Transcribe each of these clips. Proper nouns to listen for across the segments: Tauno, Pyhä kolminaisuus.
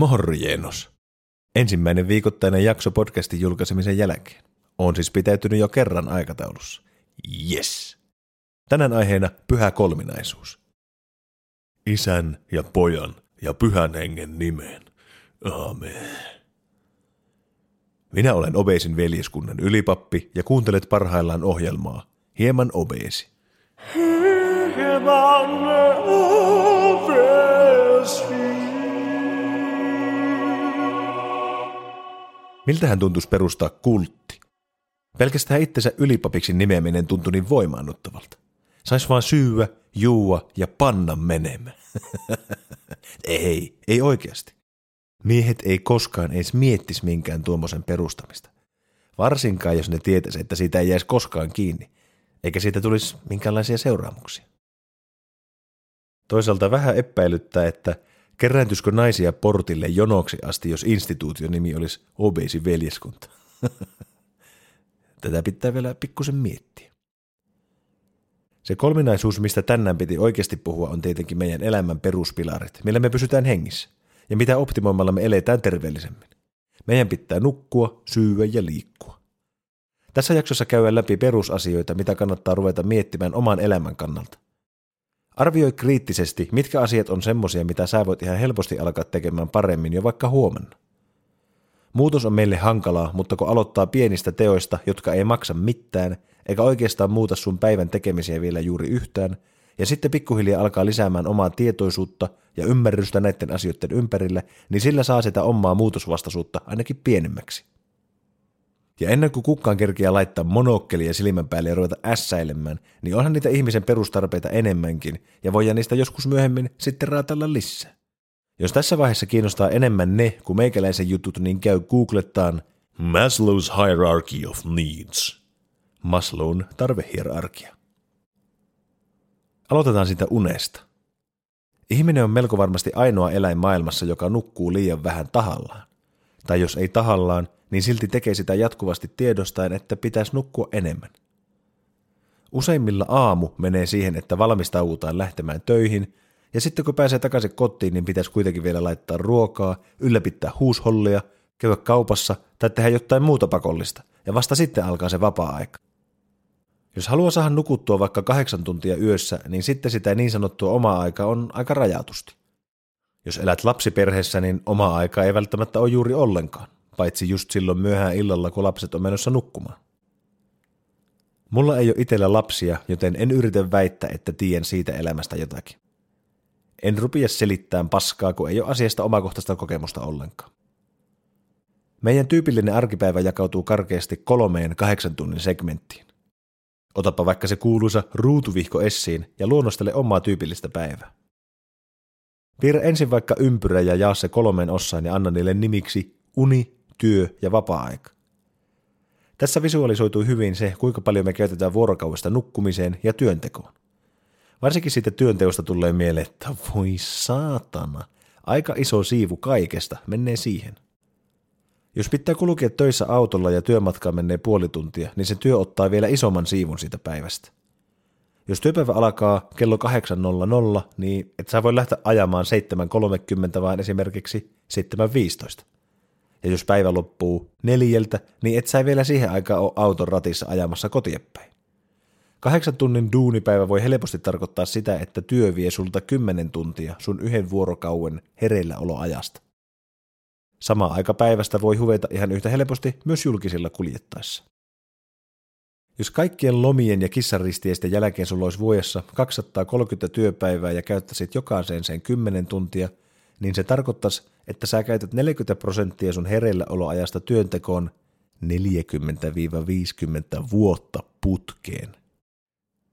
Morjenos. Ensimmäinen viikoittainen jakso podcastin julkaisemisen jälkeen. Oon siis pitäytynyt jo kerran aikataulussa. Yes. Tänään aiheena pyhä kolminaisuus. Isän ja pojan ja pyhän hengen nimeen. Aamen. Minä olen Obeisin veljeskunnan ylipappi ja kuuntelet parhaillaan ohjelmaa Hieman obeesi. Hieman obeesi. Miltähän tuntuisi perustaa kultti? Pelkästään itsensä ylipapiksi nimeäminen tuntui niin voimaannuttavalta. Sais vaan syyä, juua ja panna menemään. Ei oikeasti. Miehet ei koskaan edes miettis minkään tuommoisen perustamista. Varsinkaan jos ne tietäisi, että siitä ei jäisi koskaan kiinni, eikä siitä tulisi minkäänlaisia seuraamuksia. Toisaalta vähän epäilyttää, että kerääntyskö naisia portille jonoksi asti, jos instituution nimi olisi Obeisin veljeskunta? Tätä pitää vielä pikkusen miettiä. Se kolminaisuus, mistä tänään piti oikeasti puhua, on tietenkin meidän elämän peruspilarit, millä me pysytään hengissä ja mitä optimoimalla me eletään terveellisemmin. Meidän pitää nukkua, syyä ja liikkua. Tässä jaksossa käydään läpi perusasioita, mitä kannattaa ruveta miettimään oman elämän kannalta. Arvioi kriittisesti, mitkä asiat on semmoisia, mitä sä voit ihan helposti alkaa tekemään paremmin jo vaikka huomenna. Muutos on meille hankalaa, mutta kun aloittaa pienistä teoista, jotka ei maksa mitään, eikä oikeastaan muuta sun päivän tekemisiä vielä juuri yhtään, ja sitten pikkuhiljaa alkaa lisäämään omaa tietoisuutta ja ymmärrystä näiden asioiden ympärille, niin sillä saa sitä omaa muutosvastaisuutta ainakin pienemmäksi. Ja ennen kuin kukaan kerkeää laittaa monokkelia silmän päälle ja ruveta ässäilemään, niin onhan niitä ihmisen perustarpeita enemmänkin, ja voidaan niistä joskus myöhemmin sitten raatella lisää. Jos tässä vaiheessa kiinnostaa enemmän ne kuin meikäläisen jutut, niin käy googlettaan Maslow's Hierarchy of Needs. Maslown tarvehierarkia. Aloitetaan siitä unesta. Ihminen on melko varmasti ainoa eläin maailmassa, joka nukkuu liian vähän tahallaan. Tai jos ei tahallaan, niin silti tekee sitä jatkuvasti tiedostaen, että pitäisi nukkua enemmän. Useimmilla aamu menee siihen, että valmistaudutaan lähtemään töihin, ja sitten kun pääsee takaisin kotiin, niin pitäisi kuitenkin vielä laittaa ruokaa, ylläpittää huushollia, käydä kaupassa tai tehdä jotain muuta pakollista, ja vasta sitten alkaa se vapaa-aika. Jos haluaa saada nukuttua vaikka 8 tuntia yössä, niin sitten sitä niin sanottua omaa aikaa on aika rajatusti. Jos elät lapsiperheessä, niin omaa aikaa ei välttämättä ole juuri ollenkaan, paitsi just silloin myöhään illalla, kun lapset on menossa nukkumaan. Mulla ei ole itsellä lapsia, joten en yritä väittää, että tiedän siitä elämästä jotakin. En rupia selittämään paskaa, kun ei ole asiasta omakohtaista kokemusta ollenkaan. Meidän tyypillinen arkipäivä jakautuu karkeasti 3 8 tunnin segmenttiin. Otapa vaikka se kuuluisa ruutuvihko essiin ja luonnostele omaa tyypillistä päivää. Piirrä ensin vaikka ympyrä ja jaa se 3 osaan ja anna niille nimiksi uni, työ ja vapaa-aika. Tässä visualisoituu hyvin se, kuinka paljon me käytetään vuorokaudesta nukkumiseen ja työntekoon. Varsinkin siitä työnteosta tulee mieleen, että voi saatana, aika iso siivu kaikesta menee siihen. Jos pitää kulkea töissä autolla ja työmatkaa menee puoli tuntia, niin se työ ottaa vielä isomman siivun siitä päivästä. Jos työpäivä alkaa kello 8.00, niin et sä voi lähteä ajamaan 7.30 vaan esimerkiksi 7.15. Ja jos päivä loppuu 4, niin et sä vielä siihen aikaan ole auton ratissa ajamassa kotiepäin. 8 tunnin duunipäivä voi helposti tarkoittaa sitä, että työ vie sulta 10 tuntia sun 1 vuorokauden hereilläoloajasta. Sama aika päivästä voi huveta ihan yhtä helposti myös julkisilla kuljettaessa. Jos kaikkien lomien ja kissaristiäisten jälkeen sulla olisi vuodessa 230 työpäivää ja käyttäisit jokaiseen sen 10 tuntia, niin se tarkoittaisi, että sä käytät 40% sun hereilläoloajasta työntekoon 40-50 vuotta putkeen.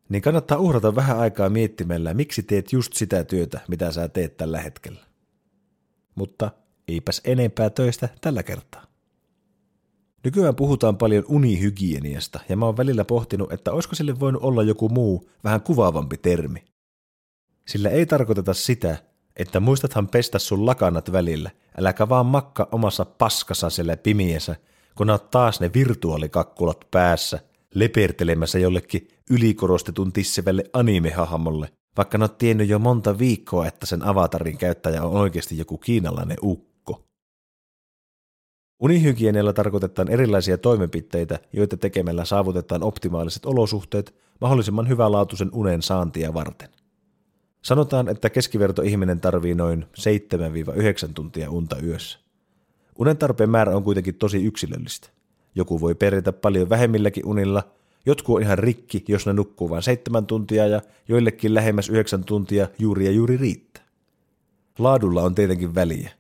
Niin kannattaa uhrata vähän aikaa miettimällä, miksi teet just sitä työtä, mitä sä teet tällä hetkellä. Mutta eipäs enempää töistä tällä kertaa. Nykyään puhutaan paljon unihygieniasta, ja mä oon välillä pohtinut, että olisiko sille voinut olla joku muu, vähän kuvaavampi termi. Sillä ei tarkoiteta sitä, että muistathan pestä sun lakanat välillä, äläkä vaan makka omassa paskassa siellä pimiässä, kun oot taas ne virtuaalikakkulat päässä, lepertelemässä jollekin ylikorostetun tissevälle anime-hahmolle, vaikka oot tiennyt jo monta viikkoa, että sen avatarin käyttäjä on oikeasti joku kiinalainen ukko. Unihygienialla tarkoitetaan erilaisia toimenpiteitä, joita tekemällä saavutetaan optimaaliset olosuhteet mahdollisimman hyvälaatuisen unen saantia varten. Sanotaan, että keskivertoihminen tarvii noin 7-9 tuntia unta yössä. Unen tarpeen määrä on kuitenkin tosi yksilöllistä. Joku voi pärjätä paljon vähemmilläkin unilla, jotkut on ihan rikki, jos ne nukkuu vain 7 tuntia ja joillekin lähemmäs 9 tuntia juuri ja juuri riittää. Laadulla on tietenkin väliä.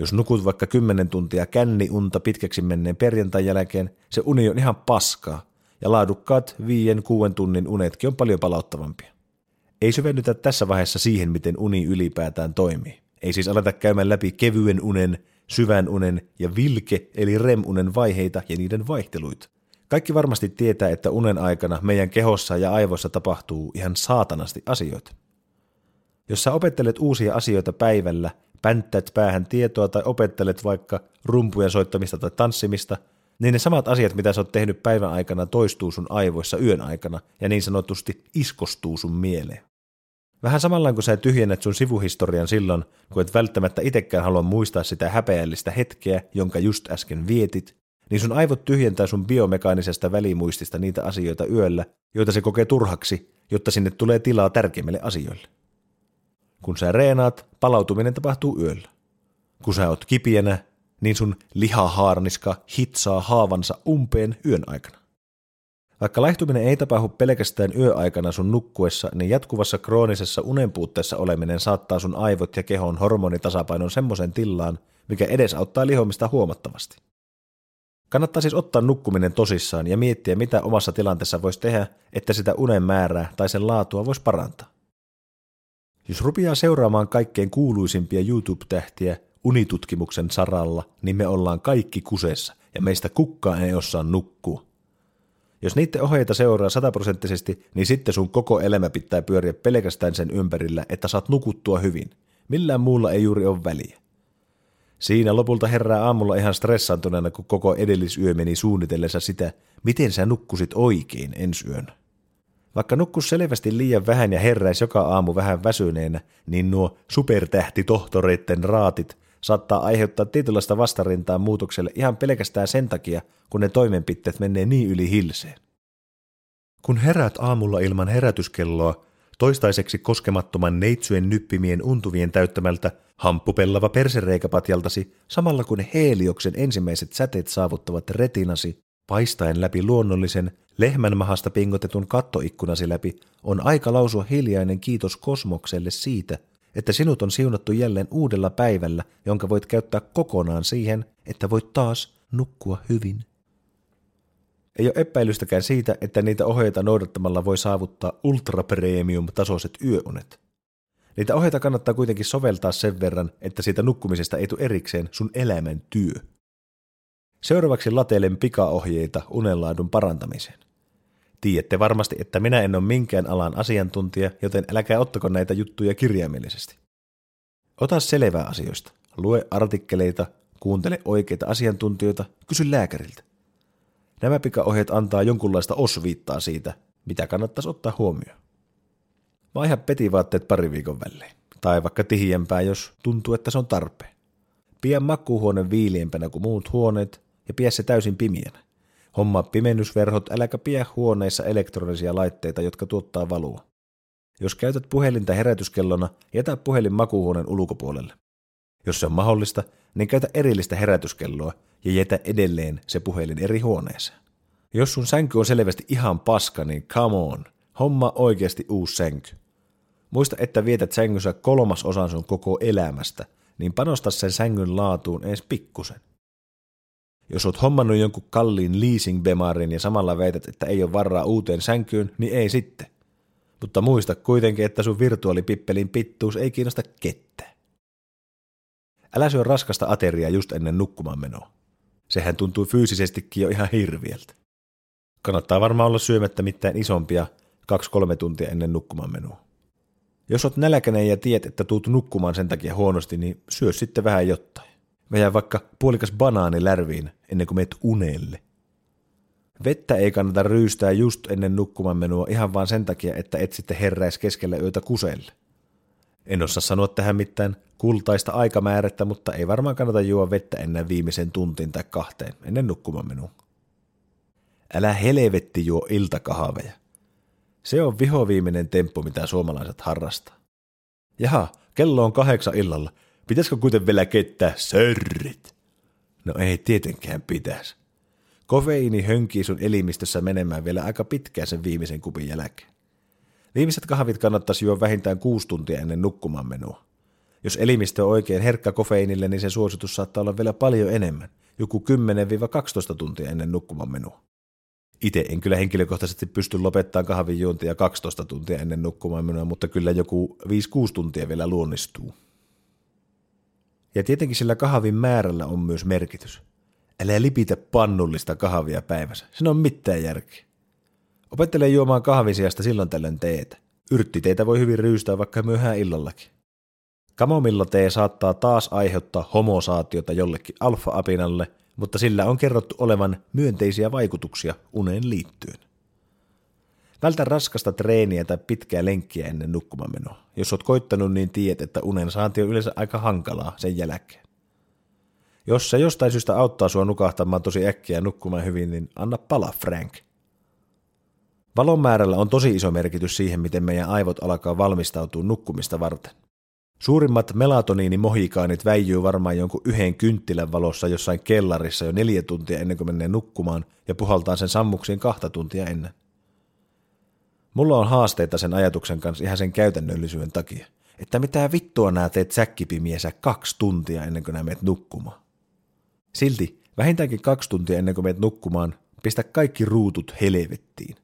Jos nukut vaikka 10 tuntia känniunta pitkäksi menneen perjantain jälkeen, se uni on ihan paskaa ja laadukkaat 5-6 tunnin unetkin on paljon palauttavampia. Ei syvennytä tässä vaiheessa siihen, miten uni ylipäätään toimii. Ei siis aleta käymään läpi kevyen unen, syvän unen ja vilke eli REM-unen vaiheita ja niiden vaihteluita. Kaikki varmasti tietää, että unen aikana meidän kehossa ja aivoissa tapahtuu ihan saatanasti asioita. Jos sä opettelet uusia asioita päivällä, pänttäät päähän tietoa tai opettelet vaikka rumpujen soittamista tai tanssimista, niin ne samat asiat, mitä sä oot tehnyt päivän aikana, toistuu sun aivoissa yön aikana ja niin sanotusti iskostuu sun mieleen. Vähän samalla kuin sä tyhjennät sun sivuhistorian silloin, kun et välttämättä itsekään halua muistaa sitä häpeällistä hetkeä, jonka just äsken vietit, niin sun aivot tyhjentää sun biomekaanisesta välimuistista niitä asioita yöllä, joita se kokee turhaksi, jotta sinne tulee tilaa tärkeimmille asioille. Kun sä reenaat, palautuminen tapahtuu yöllä. Kun sä oot kipienä, niin sun lihahaarniska hitsaa haavansa umpeen yön aikana. Vaikka laihtuminen ei tapahdu pelkästään yöaikana sun nukkuessa, niin jatkuvassa kroonisessa unenpuutteessa oleminen saattaa sun aivot ja kehon hormonitasapainon semmoiseen tilaan, mikä edesauttaa lihomista huomattavasti. Kannattaa siis ottaa nukkuminen tosissaan ja miettiä, mitä omassa tilanteessa voisi tehdä, että sitä unen määrää tai sen laatua voisi parantaa. Jos rupeaa seuraamaan kaikkein kuuluisimpia YouTube-tähtiä unitutkimuksen saralla, niin me ollaan kaikki kuseessa ja meistä kukaan ei osaa nukkua. Jos niiden ohjeita seuraa 100%, niin sitten sun koko elämä pitää pyöriä pelkästään sen ympärillä, että saat nukuttua hyvin. Millään muulla ei juuri ole väliä. Siinä lopulta herää aamulla ihan stressaantuneena, kun koko edellisyö meni suunnitellessa sitä, miten sä nukkusit oikein ensi yönä. Vaikka nukkus selvästi liian vähän ja herräisi joka aamu vähän väsyneenä, niin nuo supertähtitohtoreiden raatit saattaa aiheuttaa tietynlaista vastarintaa muutokselle ihan pelkästään sen takia, kun ne toimenpiteet menee niin yli hilseen. Kun heräät aamulla ilman herätyskelloa, toistaiseksi koskemattoman neitsyen nyppimien untuvien täyttämältä hamppupellava persereikäpatjaltasi samalla kun heelioksen ensimmäiset säteet saavuttavat retinasi, paistaen läpi luonnollisen, lehmänmahasta pingotetun kattoikkunasi läpi, on aika lausua hiljainen kiitos kosmokselle siitä, että sinut on siunattu jälleen uudella päivällä, jonka voit käyttää kokonaan siihen, että voit taas nukkua hyvin. Ei ole epäilystäkään siitä, että niitä ohjeita noudattamalla voi saavuttaa ultrapremium-tasoiset yöunet. Niitä ohjeita kannattaa kuitenkin soveltaa sen verran, että siitä nukkumisesta ei tule erikseen sun elämän työ. Seuraavaksi latelen pikaohjeita unenlaadun parantamiseen. Tiedätte varmasti, että minä en ole minkään alan asiantuntija, joten älkää ottako näitä juttuja kirjaimellisesti. Ota selvää asioista, lue artikkeleita, kuuntele oikeita asiantuntijoita, kysy lääkäriltä. Nämä pikaohjeet antaa jonkunlaista osviittaa siitä, mitä kannattaisi ottaa huomioon. Vaiha petivaatteet pari viikon välein, tai vaikka tihiempää, jos tuntuu, että se on tarpeen. Pidä makuuhuone viileämpänä kuin muut huoneet ja pidä se täysin pimeänä. Hommaa pimennysverhot, äläkä pidä huoneissa elektronisia laitteita, jotka tuottaa valua. Jos käytät puhelinta herätyskellona, jätä puhelin makuuhuoneen ulkopuolelle. Jos se on mahdollista, niin käytä erillistä herätyskelloa ja jätä edelleen se puhelin eri huoneeseen. Jos sun sänky on selvästi ihan paska, niin come on, homma oikeasti uusi sänky. Muista, että vietät sängyssä 1/3 sun koko elämästä, niin panosta sen sängyn laatuun edes pikkusen. Jos oot hommannut jonkun kalliin leasing-bemarin ja samalla väität, että ei ole varaa uuteen sänkyyn, niin ei sitten. Mutta muista kuitenkin, että sun virtuaalipippelin pittuus ei kiinnosta kettä. Älä syö raskasta ateriaa just ennen nukkumaan menoa. Sehän tuntuu fyysisestikin jo ihan hirvieltä. Kannattaa varmaan olla syömättä mitään isompia 2-3 tuntia ennen nukkumaan menoa. Jos oot nälkäinen ja tiedät, että tuut nukkumaan sen takia huonosti, niin syö sitten vähän jotain. Vähän vaikka puolikas banaani lärviin ennen kuin meet unelle. Vettä ei kannata ryystää just ennen nukkumaan menoa ihan vaan sen takia, että et sitten herräisi keskellä yötä kuselle. En osaa sanoa tähän mitään kultaista aikamäärettä, mutta ei varmaan kannata juoda vettä ennen viimeisen tuntiin tai kahteen, ennen nukkumaan minua. Älä helvetti juo iltakahveja. Se on vihoviimeinen temppu, mitä suomalaiset harrastaa. Jaha, kello on 8 illalla. Pitäisikö kuitenkin vielä keittää sörrit? No ei tietenkään pitäisi. Kofeiini hönkii sun elimistössä menemään vielä aika pitkään sen viimeisen kupin jälkeen. Viimeiset kahvit kannattaisi juoda vähintään 6 tuntia ennen nukkumaan menoa. Jos elimistö on oikein herkkä kofeiinille, niin sen suositus saattaa olla vielä paljon enemmän, joku 10-12 tuntia ennen nukkumaan menoa. Itse en kyllä henkilökohtaisesti pysty lopettamaan kahvin juontia 12 tuntia ennen nukkumaan menoa, mutta kyllä joku 5-6 tuntia vielä luonnistuu. Ja tietenkin sillä kahvin määrällä on myös merkitys. Älä lipitä pannullista kahvia päivässä, siinä on mitään järkeä. Opettele juomaan kahvin sijasta silloin tällöin teetä. Yrttiteitä voi hyvin ryystää vaikka myöhään illallakin. Kamomilla tee saattaa taas aiheuttaa homosaatiota jollekin alfa-apinalle, mutta sillä on kerrottu olevan myönteisiä vaikutuksia uneen liittyen. Vältä raskasta treeniä tai pitkää lenkkiä ennen nukkumaanmenoa. Jos oot koittanut, niin tiedät, että unen saanti on yleensä aika hankalaa sen jälkeen. Jos se jostain syystä auttaa sua nukahtamaan tosi äkkiä ja nukkumaan hyvin, niin anna palaa, Frank. Valon määrällä on tosi iso merkitys siihen, miten meidän aivot alkaa valmistautua nukkumista varten. Suurimmat melatoniinimohikaanit väijyy varmaan jonkun 1 kynttilän valossa jossain kellarissa jo 4 tuntia ennen kuin menee nukkumaan ja puhaltaa sen sammuksiin 2 tuntia ennen. Mulla on haasteita sen ajatuksen kanssa ihan sen käytännöllisyyden takia, että mitä vittua nää teet säkkipimiänsä 2 tuntia ennen kuin nää meet nukkumaan. Silti vähintäänkin 2 tuntia ennen kuin meet nukkumaan, pistä kaikki ruutut helvettiin.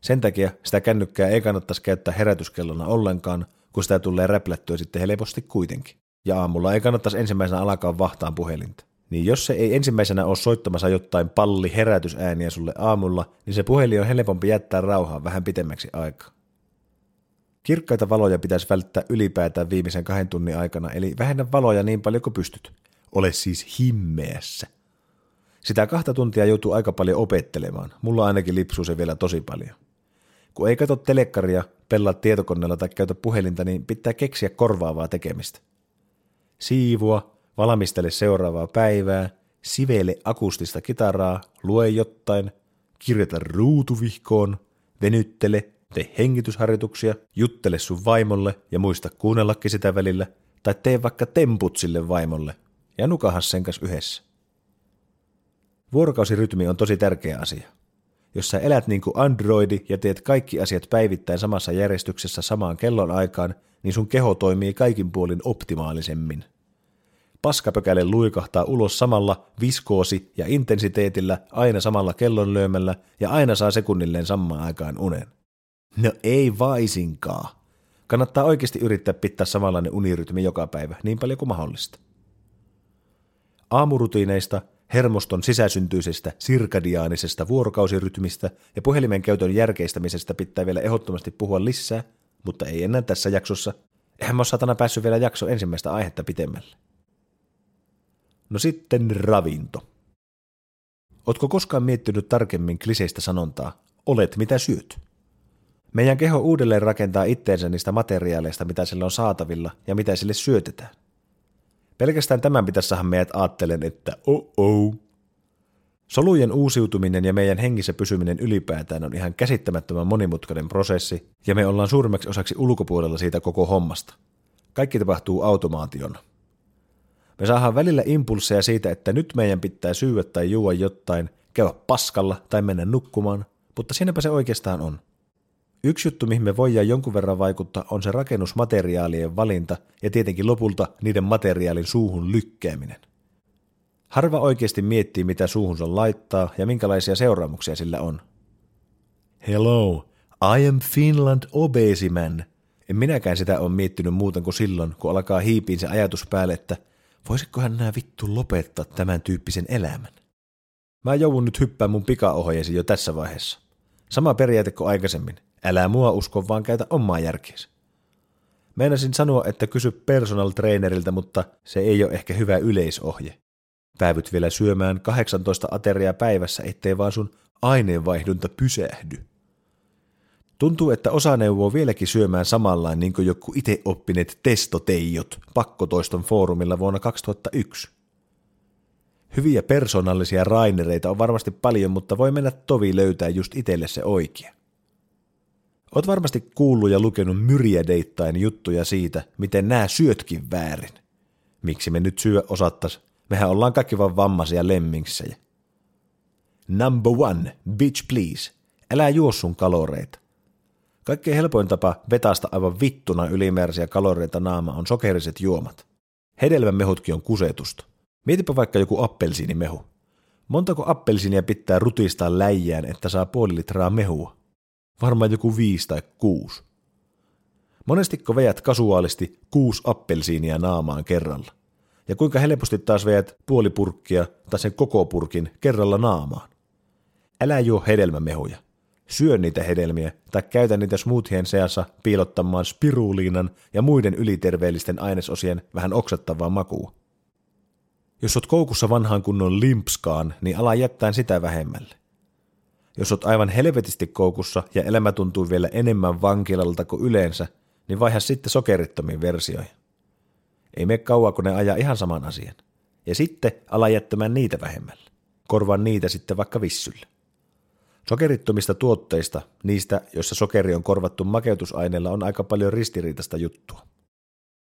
Sen takia sitä kännykkää ei kannattaisi käyttää herätyskellona ollenkaan, kun sitä tulee räplättyä sitten helposti kuitenkin. Ja aamulla ei kannattaisi ensimmäisenä alkaa vahtaan puhelinta. Niin jos se ei ensimmäisenä ole soittamassa jotain palli herätysääniä sulle aamulla, niin se puhelin on helpompi jättää rauhaan vähän pitemmäksi aikaa. Kirkkaita valoja pitäisi välttää ylipäätään viimeisen 2 tunnin aikana, eli vähennä valoja niin paljon kuin pystyt. Ole siis himmeässä. Sitä 2 tuntia joutuu aika paljon opettelemaan, mulla ainakin lipsuu se vielä tosi paljon. Kun ei katso telekkaria, pelaa tietokoneella tai käytä puhelinta, niin pitää keksiä korvaavaa tekemistä. Siivoa, valmistele seuraavaa päivää, sivele akustista kitaraa, lue jotain, kirjoita ruutuvihkoon, venyttele, tee hengitysharjoituksia, juttele sun vaimolle ja muista kuunnellakin sitä välillä, tai tee vaikka temput sille vaimolle ja nukahan sen kanssa yhdessä. Vuorokausirytmi on tosi tärkeä asia. Jos sä elät niin kuin androidi ja teet kaikki asiat päivittäin samassa järjestyksessä samaan kellonaikaan, niin sun keho toimii kaikin puolin optimaalisemmin. Paskapökäle luikahtaa ulos samalla viskoosi- ja intensiteetillä aina samalla kellonlyömällä ja aina saa sekunnilleen samaan aikaan unen. No ei vaisinkaan. Kannattaa oikeasti yrittää pitää samanlainen unirytmi joka päivä niin paljon kuin mahdollista. Aamurutiineista, hermoston sisäsyntyisestä, sirkadiaanisesta vuorokausirytmistä ja puhelimen käytön järkeistämisestä pitää vielä ehdottomasti puhua lisää, mutta ei enää tässä jaksossa. Eihän mä ole satana päässyt vielä jakson ensimmäistä aihetta pitemmälle. No sitten ravinto. Ootko koskaan miettinyt tarkemmin kliseistä sanontaa, olet mitä syöt? Meidän keho uudelleen rakentaa itteensä niistä materiaaleista, mitä sillä on saatavilla ja mitä sille syötetään. Pelkästään tämän pitäisi saada meidät aattelen, että oh. Solujen uusiutuminen ja meidän hengissä pysyminen ylipäätään on ihan käsittämättömän monimutkainen prosessi, ja me ollaan suurimmaksi osaksi ulkopuolella siitä koko hommasta. Kaikki tapahtuu automaationa. Me saadaan välillä impulsseja siitä, että nyt meidän pitää syödä tai juoda jotain, käydä paskalla tai mennä nukkumaan, mutta siinäpä se oikeastaan on. Yksi juttu, mihin me voidaan jonkun verran vaikuttaa, on se rakennusmateriaalien valinta ja tietenkin lopulta niiden materiaalin suuhun lykkääminen. Harva oikeasti miettii, mitä suuhunsa laittaa ja minkälaisia seuraamuksia sillä on. Hello, I am Finland obese man. En minäkään sitä ole miettinyt muuten kuin silloin, kun alkaa hiipiin se ajatus päälle, että voisikohan nää vittu lopettaa tämän tyyppisen elämän. Mä joudun nyt hyppään mun pikaohjeesi jo tässä vaiheessa. Sama periaate kuin aikaisemmin. Älä mua usko, vaan käytä omaa järkeäsi. Meinasin sanoa, että kysy personal traineriltä, mutta se ei ole ehkä hyvä yleisohje. Päävyt vielä syömään 18 ateriaa päivässä, ettei vaan sun aineenvaihdunta pysähdy. Tuntuu, että osa neuvoo vieläkin syömään samallaan niin kuin joku itse oppineet testoteijot pakkotoiston foorumilla vuonna 2001. Hyviä persoonallisia rainereita on varmasti paljon, mutta voi mennä tovi löytää just itselle se oikea. Oot varmasti kuullut ja lukenut myriadeittain juttuja siitä, miten nää syötkin väärin. Miksi me nyt syö osattais? Mehän ollaan kaikki vaan vammaisia lemmingsejä. Number 1, bitch please. Älä juo sun kaloreita. Kaikkein helpoin tapa vetästä aivan vittuna ylimääräisiä kaloreita naama on sokeriset juomat. Hedelmämehutkin on kusetusta. Mietipä vaikka joku appelsiinimehu. Montako appelsiinia pitää rutistaa läijään, että saa puoli litraa mehua? Varmaan joku 5 tai 6. Monestiko vejät kasuaalisti 6 appelsiinia naamaan kerralla? Ja kuinka helposti taas vejät puoli purkkia tai sen koko purkin kerralla naamaan? Älä juo hedelmämehuja. Syö niitä hedelmiä tai käytä niitä smoothien seassa piilottamaan spiruliinan ja muiden yliterveellisten ainesosien vähän oksettavaa makua. Jos oot koukussa vanhaan kunnon limpskaan, niin ala jättää sitä vähemmälle. Jos oot aivan helvetisti koukussa ja elämä tuntuu vielä enemmän vankilalta kuin yleensä, niin vaiha sitten sokerittomiin versioihin. Ei mene kauaa, kun ne ajaa ihan saman asian. Ja sitten ala jättämään niitä vähemmälle. Korvaan niitä sitten vaikka vissylle. Sokerittomista tuotteista, niistä, joissa sokeri on korvattu makeutusaineella, on aika paljon ristiriitaista juttua.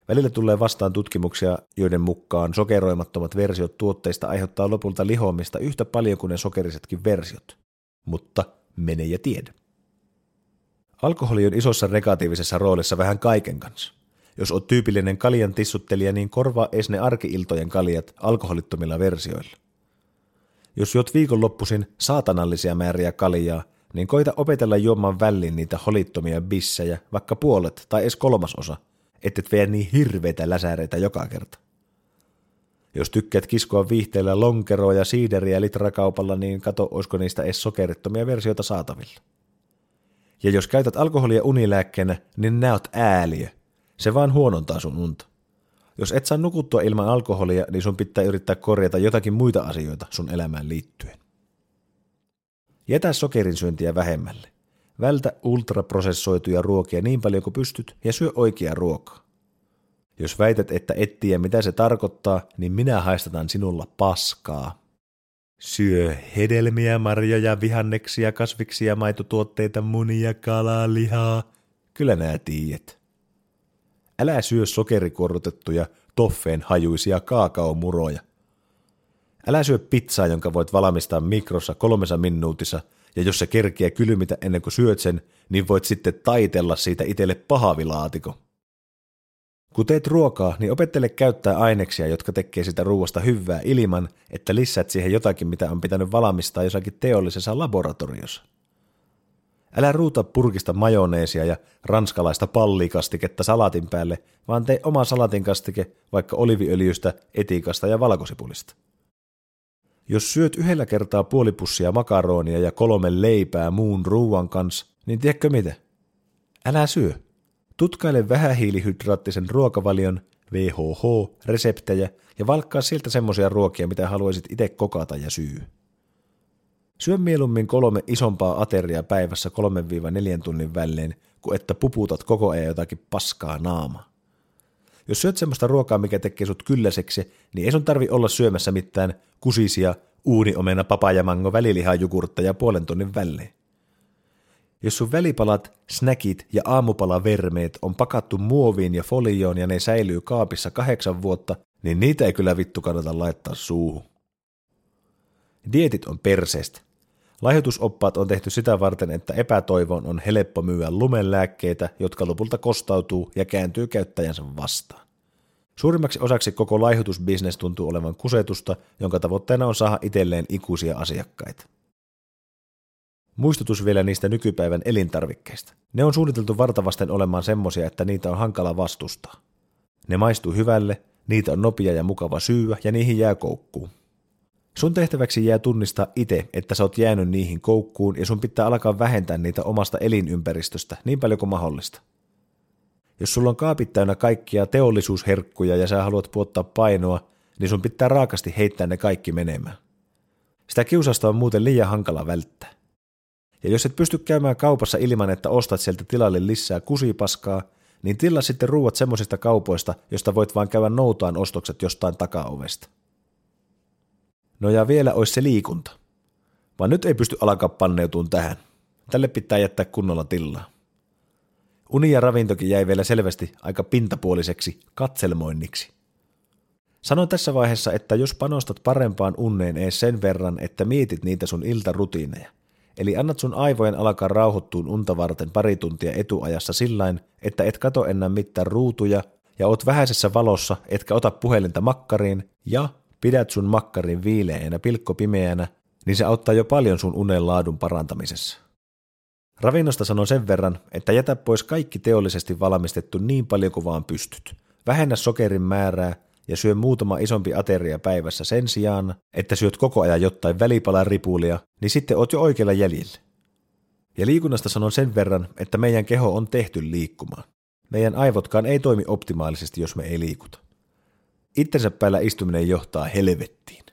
Välillä tulee vastaan tutkimuksia, joiden mukaan sokeroimattomat versiot tuotteista aiheuttaa lopulta lihoamista yhtä paljon kuin ne sokerisetkin versiot. Mutta mene ja tiedä. Alkoholi on isossa negatiivisessa roolissa vähän kaiken kanssa. Jos oot tyypillinen kaljan tissuttelija, niin korvaa ees ne arki-iltojen kaljat alkoholittomilla versioilla. Jos juot viikonloppuisin saatanallisia määriä kaljaa, niin koita opetella juomaan väliin niitä holittomia bissejä, vaikka puolet tai edes 1/3, ettet vie niin hirveitä läsäreitä joka kerta. Jos tykkäät kiskoa viihteellä lonkeroa ja siideriä litrakaupalla, niin kato, olisiko niistä edes sokerittomia versioita saatavilla. Ja jos käytät alkoholia unilääkkeenä, niin nää oot ääliö. Se vaan huonontaa sun unta. Jos et saa nukuttua ilman alkoholia, niin sun pitää yrittää korjata jotakin muita asioita sun elämään liittyen. Jätä sokerin syöntiä vähemmälle. Vältä ultraprosessoituja ruokia niin paljon kuin pystyt ja syö oikeaa ruokaa. Jos väität, että et tiedä mitä se tarkoittaa, niin minä haistatan sinulla paskaa. Syö hedelmiä, marjoja, vihanneksia, kasviksia, maitotuotteita, munia, kalaa, lihaa. Kyllä nää tiedät. Älä syö sokerikuorrutettuja, toffeen hajuisia kaakaomuroja. Älä syö pizzaa, jonka voit valmistaa mikrossa 3 minuutissa, ja jos se kerkiää kylmitä ennen kuin syöt sen, niin voit sitten taitella siitä itselle pahavilaatikon. Kun teet ruokaa, niin opettele käyttää aineksia, jotka tekee sitä ruoasta hyvää ilman, että lisät siihen jotakin, mitä on pitänyt valmistaa jossakin teollisessa laboratoriossa. Älä ruuta purkista majoneesia ja ranskalaista pallikastiketta salaatin päälle, vaan tee oma salatinkastike vaikka oliviöljystä, etikasta ja valkosipulista. Jos syöt yhdellä kertaa puoli pussia makaronia ja 3 leipää muun ruuan kanssa, niin tiedätkö mitä? Älä syö. Tutkaile vähähiilihydraattisen ruokavalion, VHH-reseptejä ja valkkaa sieltä semmoisia ruokia, mitä haluaisit itse kokata ja syy. Syö mieluummin 3 isompaa ateriaa päivässä 3–4 tunnin välein, kuin että puputat koko ajan jotakin paskaa naamaa. Jos syöt semmoista ruokaa, mikä tekee sut kylläiseksi, niin ei sun tarvi olla syömässä mitään kusisia, uuniomena, papajamango, välilihajugurtteja 1,5 tunnin välein. Jos sun välipalat, snäkit ja aamupalavermeet on pakattu muoviin ja folioon ja ne säilyy kaapissa 8 vuotta, niin niitä ei kyllä vittu kannata laittaa suuhun. Dietit on perseestä. Lahjoitusoppaat on tehty sitä varten, että epätoivoon on helppo myyä lumenlääkkeitä, jotka lopulta kostautuu ja kääntyy käyttäjänsä vastaan. Suurimmaksi osaksi koko lahjoitusbisnes tuntuu olevan kusetusta, jonka tavoitteena on saada itselleen ikuisia asiakkaita. Muistutus vielä niistä nykypäivän elintarvikkeista. Ne on suunniteltu vartavasten olemaan semmoisia, että niitä on hankala vastustaa. Ne maistuu hyvälle, niitä on nopea ja mukava syyä ja niihin jää koukkuun. Sun tehtäväksi jää tunnistaa itse, että sä oot jäänyt niihin koukkuun ja sun pitää alkaa vähentää niitä omasta elinympäristöstä niin paljon kuin mahdollista. Jos sulla on kaapit täynnä kaikkia teollisuusherkkuja ja sä haluat puottaa painoa, niin sun pitää raakasti heittää ne kaikki menemään. Sitä kiusausta on muuten liian hankala välttää. Ja jos et pysty käymään kaupassa ilman, että ostat sieltä tilalle lisää kusipaskaa, niin tilaa sitten ruuat semmoisista kaupoista, josta voit vaan käydä noutaan ostokset jostain takaovesta. No ja vielä olisi se liikunta. Vaan nyt ei pysty alkaa panneutumaan tähän. Tälle pitää jättää kunnolla tilaa. Uni ja ravintokin jäi vielä selvästi aika pintapuoliseksi katselmoinniksi. Sanon tässä vaiheessa, että jos panostat parempaan unneen ees sen verran, että mietit niitä sun iltarutiineja, eli annat sun aivojen alkaa rauhoittuun unta varten pari tuntia etuajassa sillain, että et kato enää mitään ruutuja ja oot vähäisessä valossa, etkä ota puhelinta makkariin ja pidät sun makkarin viileänä pilkkopimeänä, niin se auttaa jo paljon sun unen laadun parantamisessa. Ravinnosta sanon sen verran, että jätä pois kaikki teollisesti valmistettu niin paljon kuin vaan pystyt. Vähennä sokerin määrää ja syö muutama isompi ateria päivässä sen sijaan, että syöt koko ajan jotain välipalarippulia, niin sitten oot jo oikealla jäljellä. Ja liikunnasta sanon sen verran, että meidän keho on tehty liikkumaan. Meidän aivotkaan ei toimi optimaalisesti, jos me ei liikuta. Itsensä päällä istuminen johtaa helvettiin.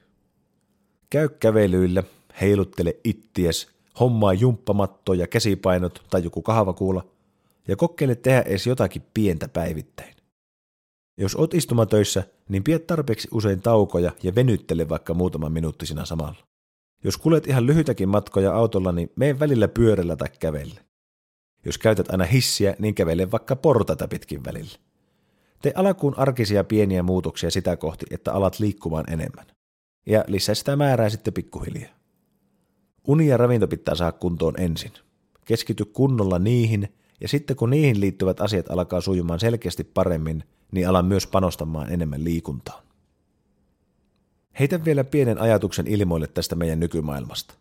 Käy kävelyillä, heiluttele itties, hommaa jumppamattoja, käsipainot tai joku kahvakuula ja kokeile tehdä edes jotakin pientä päivittäin. Jos oot istumatöissä, niin pidä tarpeeksi usein taukoja ja venyttele vaikka muutaman minuutti sinä samalla. Jos kuljet ihan lyhyitäkin matkoja autolla, niin mene välillä pyörällä tai kävelle. Jos käytät aina hissiä, niin kävele vaikka portaita pitkin välillä. Tee alakuun arkisia pieniä muutoksia sitä kohti, että alat liikkumaan enemmän. Ja lisää sitä määrää sitten pikkuhiljaa. Uni ja ravinto pitää saada kuntoon ensin. Keskity kunnolla niihin, ja sitten kun niihin liittyvät asiat alkaa sujumaan selkeästi paremmin, niin ala myös panostamaan enemmän liikuntaan. Heitän vielä pienen ajatuksen ilmoille tästä meidän nykymaailmasta.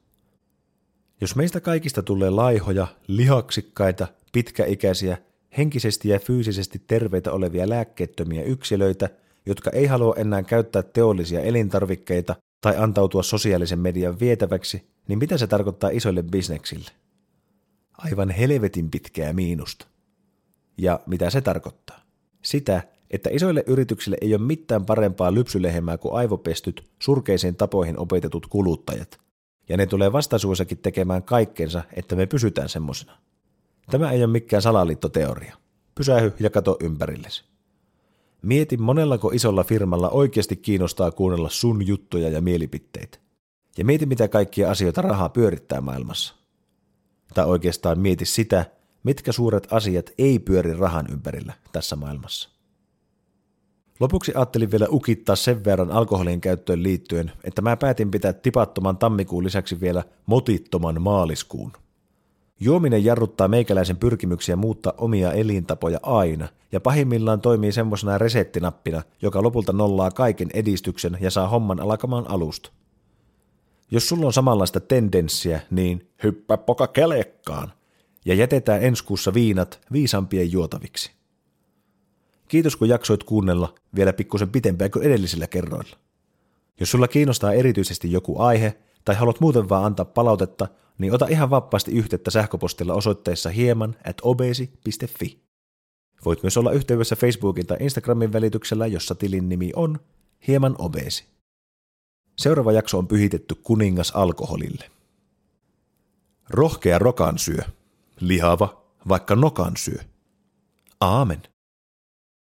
Jos meistä kaikista tulee laihoja, lihaksikkaita, pitkäikäisiä, henkisesti ja fyysisesti terveitä olevia lääkkeettömiä yksilöitä, jotka ei halua enää käyttää teollisia elintarvikkeita tai antautua sosiaalisen median vietäväksi, niin mitä se tarkoittaa isoille bisneksille? Aivan helvetin pitkää miinusta. Ja mitä se tarkoittaa? Sitä, että isoille yrityksille ei ole mitään parempaa lypsylehmää kuin aivopestyt, surkeisiin tapoihin opetetut kuluttajat. Ja ne tulee vastaisuudessakin tekemään kaikkensa, että me pysytään semmosena. Tämä ei ole mikään salaliittoteoria. Pysähy ja kato ympärillesi. Mieti, monellako isolla firmalla oikeasti kiinnostaa kuunnella sun juttuja ja mielipiteitä. Ja mieti, mitä kaikkia asioita rahaa pyörittää maailmassa. Tai oikeastaan mieti sitä, mitkä suuret asiat ei pyöri rahan ympärillä tässä maailmassa. Lopuksi ajattelin vielä ukittaa sen verran alkoholin käyttöön liittyen, että mä päätin pitää tipattoman tammikuun lisäksi vielä motittoman maaliskuun. Juominen jarruttaa meikäläisen pyrkimyksiä muuttaa omia elintapoja aina, ja pahimmillaan toimii semmosena resettinappina, joka lopulta nollaa kaiken edistyksen ja saa homman alkamaan alusta. Jos sulla on samanlaista tendenssiä, niin hyppää poka kelekkaan, ja jätetään ensi kuussa viinat viisampien juotaviksi. Kiitos kun jaksoit kuunnella vielä pikkusen pitempään kuin edellisillä kerroilla. Jos sulla kiinnostaa erityisesti joku aihe, tai haluat muuten vaan antaa palautetta, niin ota ihan vapaasti yhteyttä sähköpostilla osoitteessa hieman@obesi.fi. Voit myös olla yhteydessä Facebookin tai Instagramin välityksellä, jossa tilin nimi on hiemanobesi. Seuraava jakso on pyhitetty kuningas alkoholille. Rohkea rokan syö, lihava vaikka nokan syö. Aamen.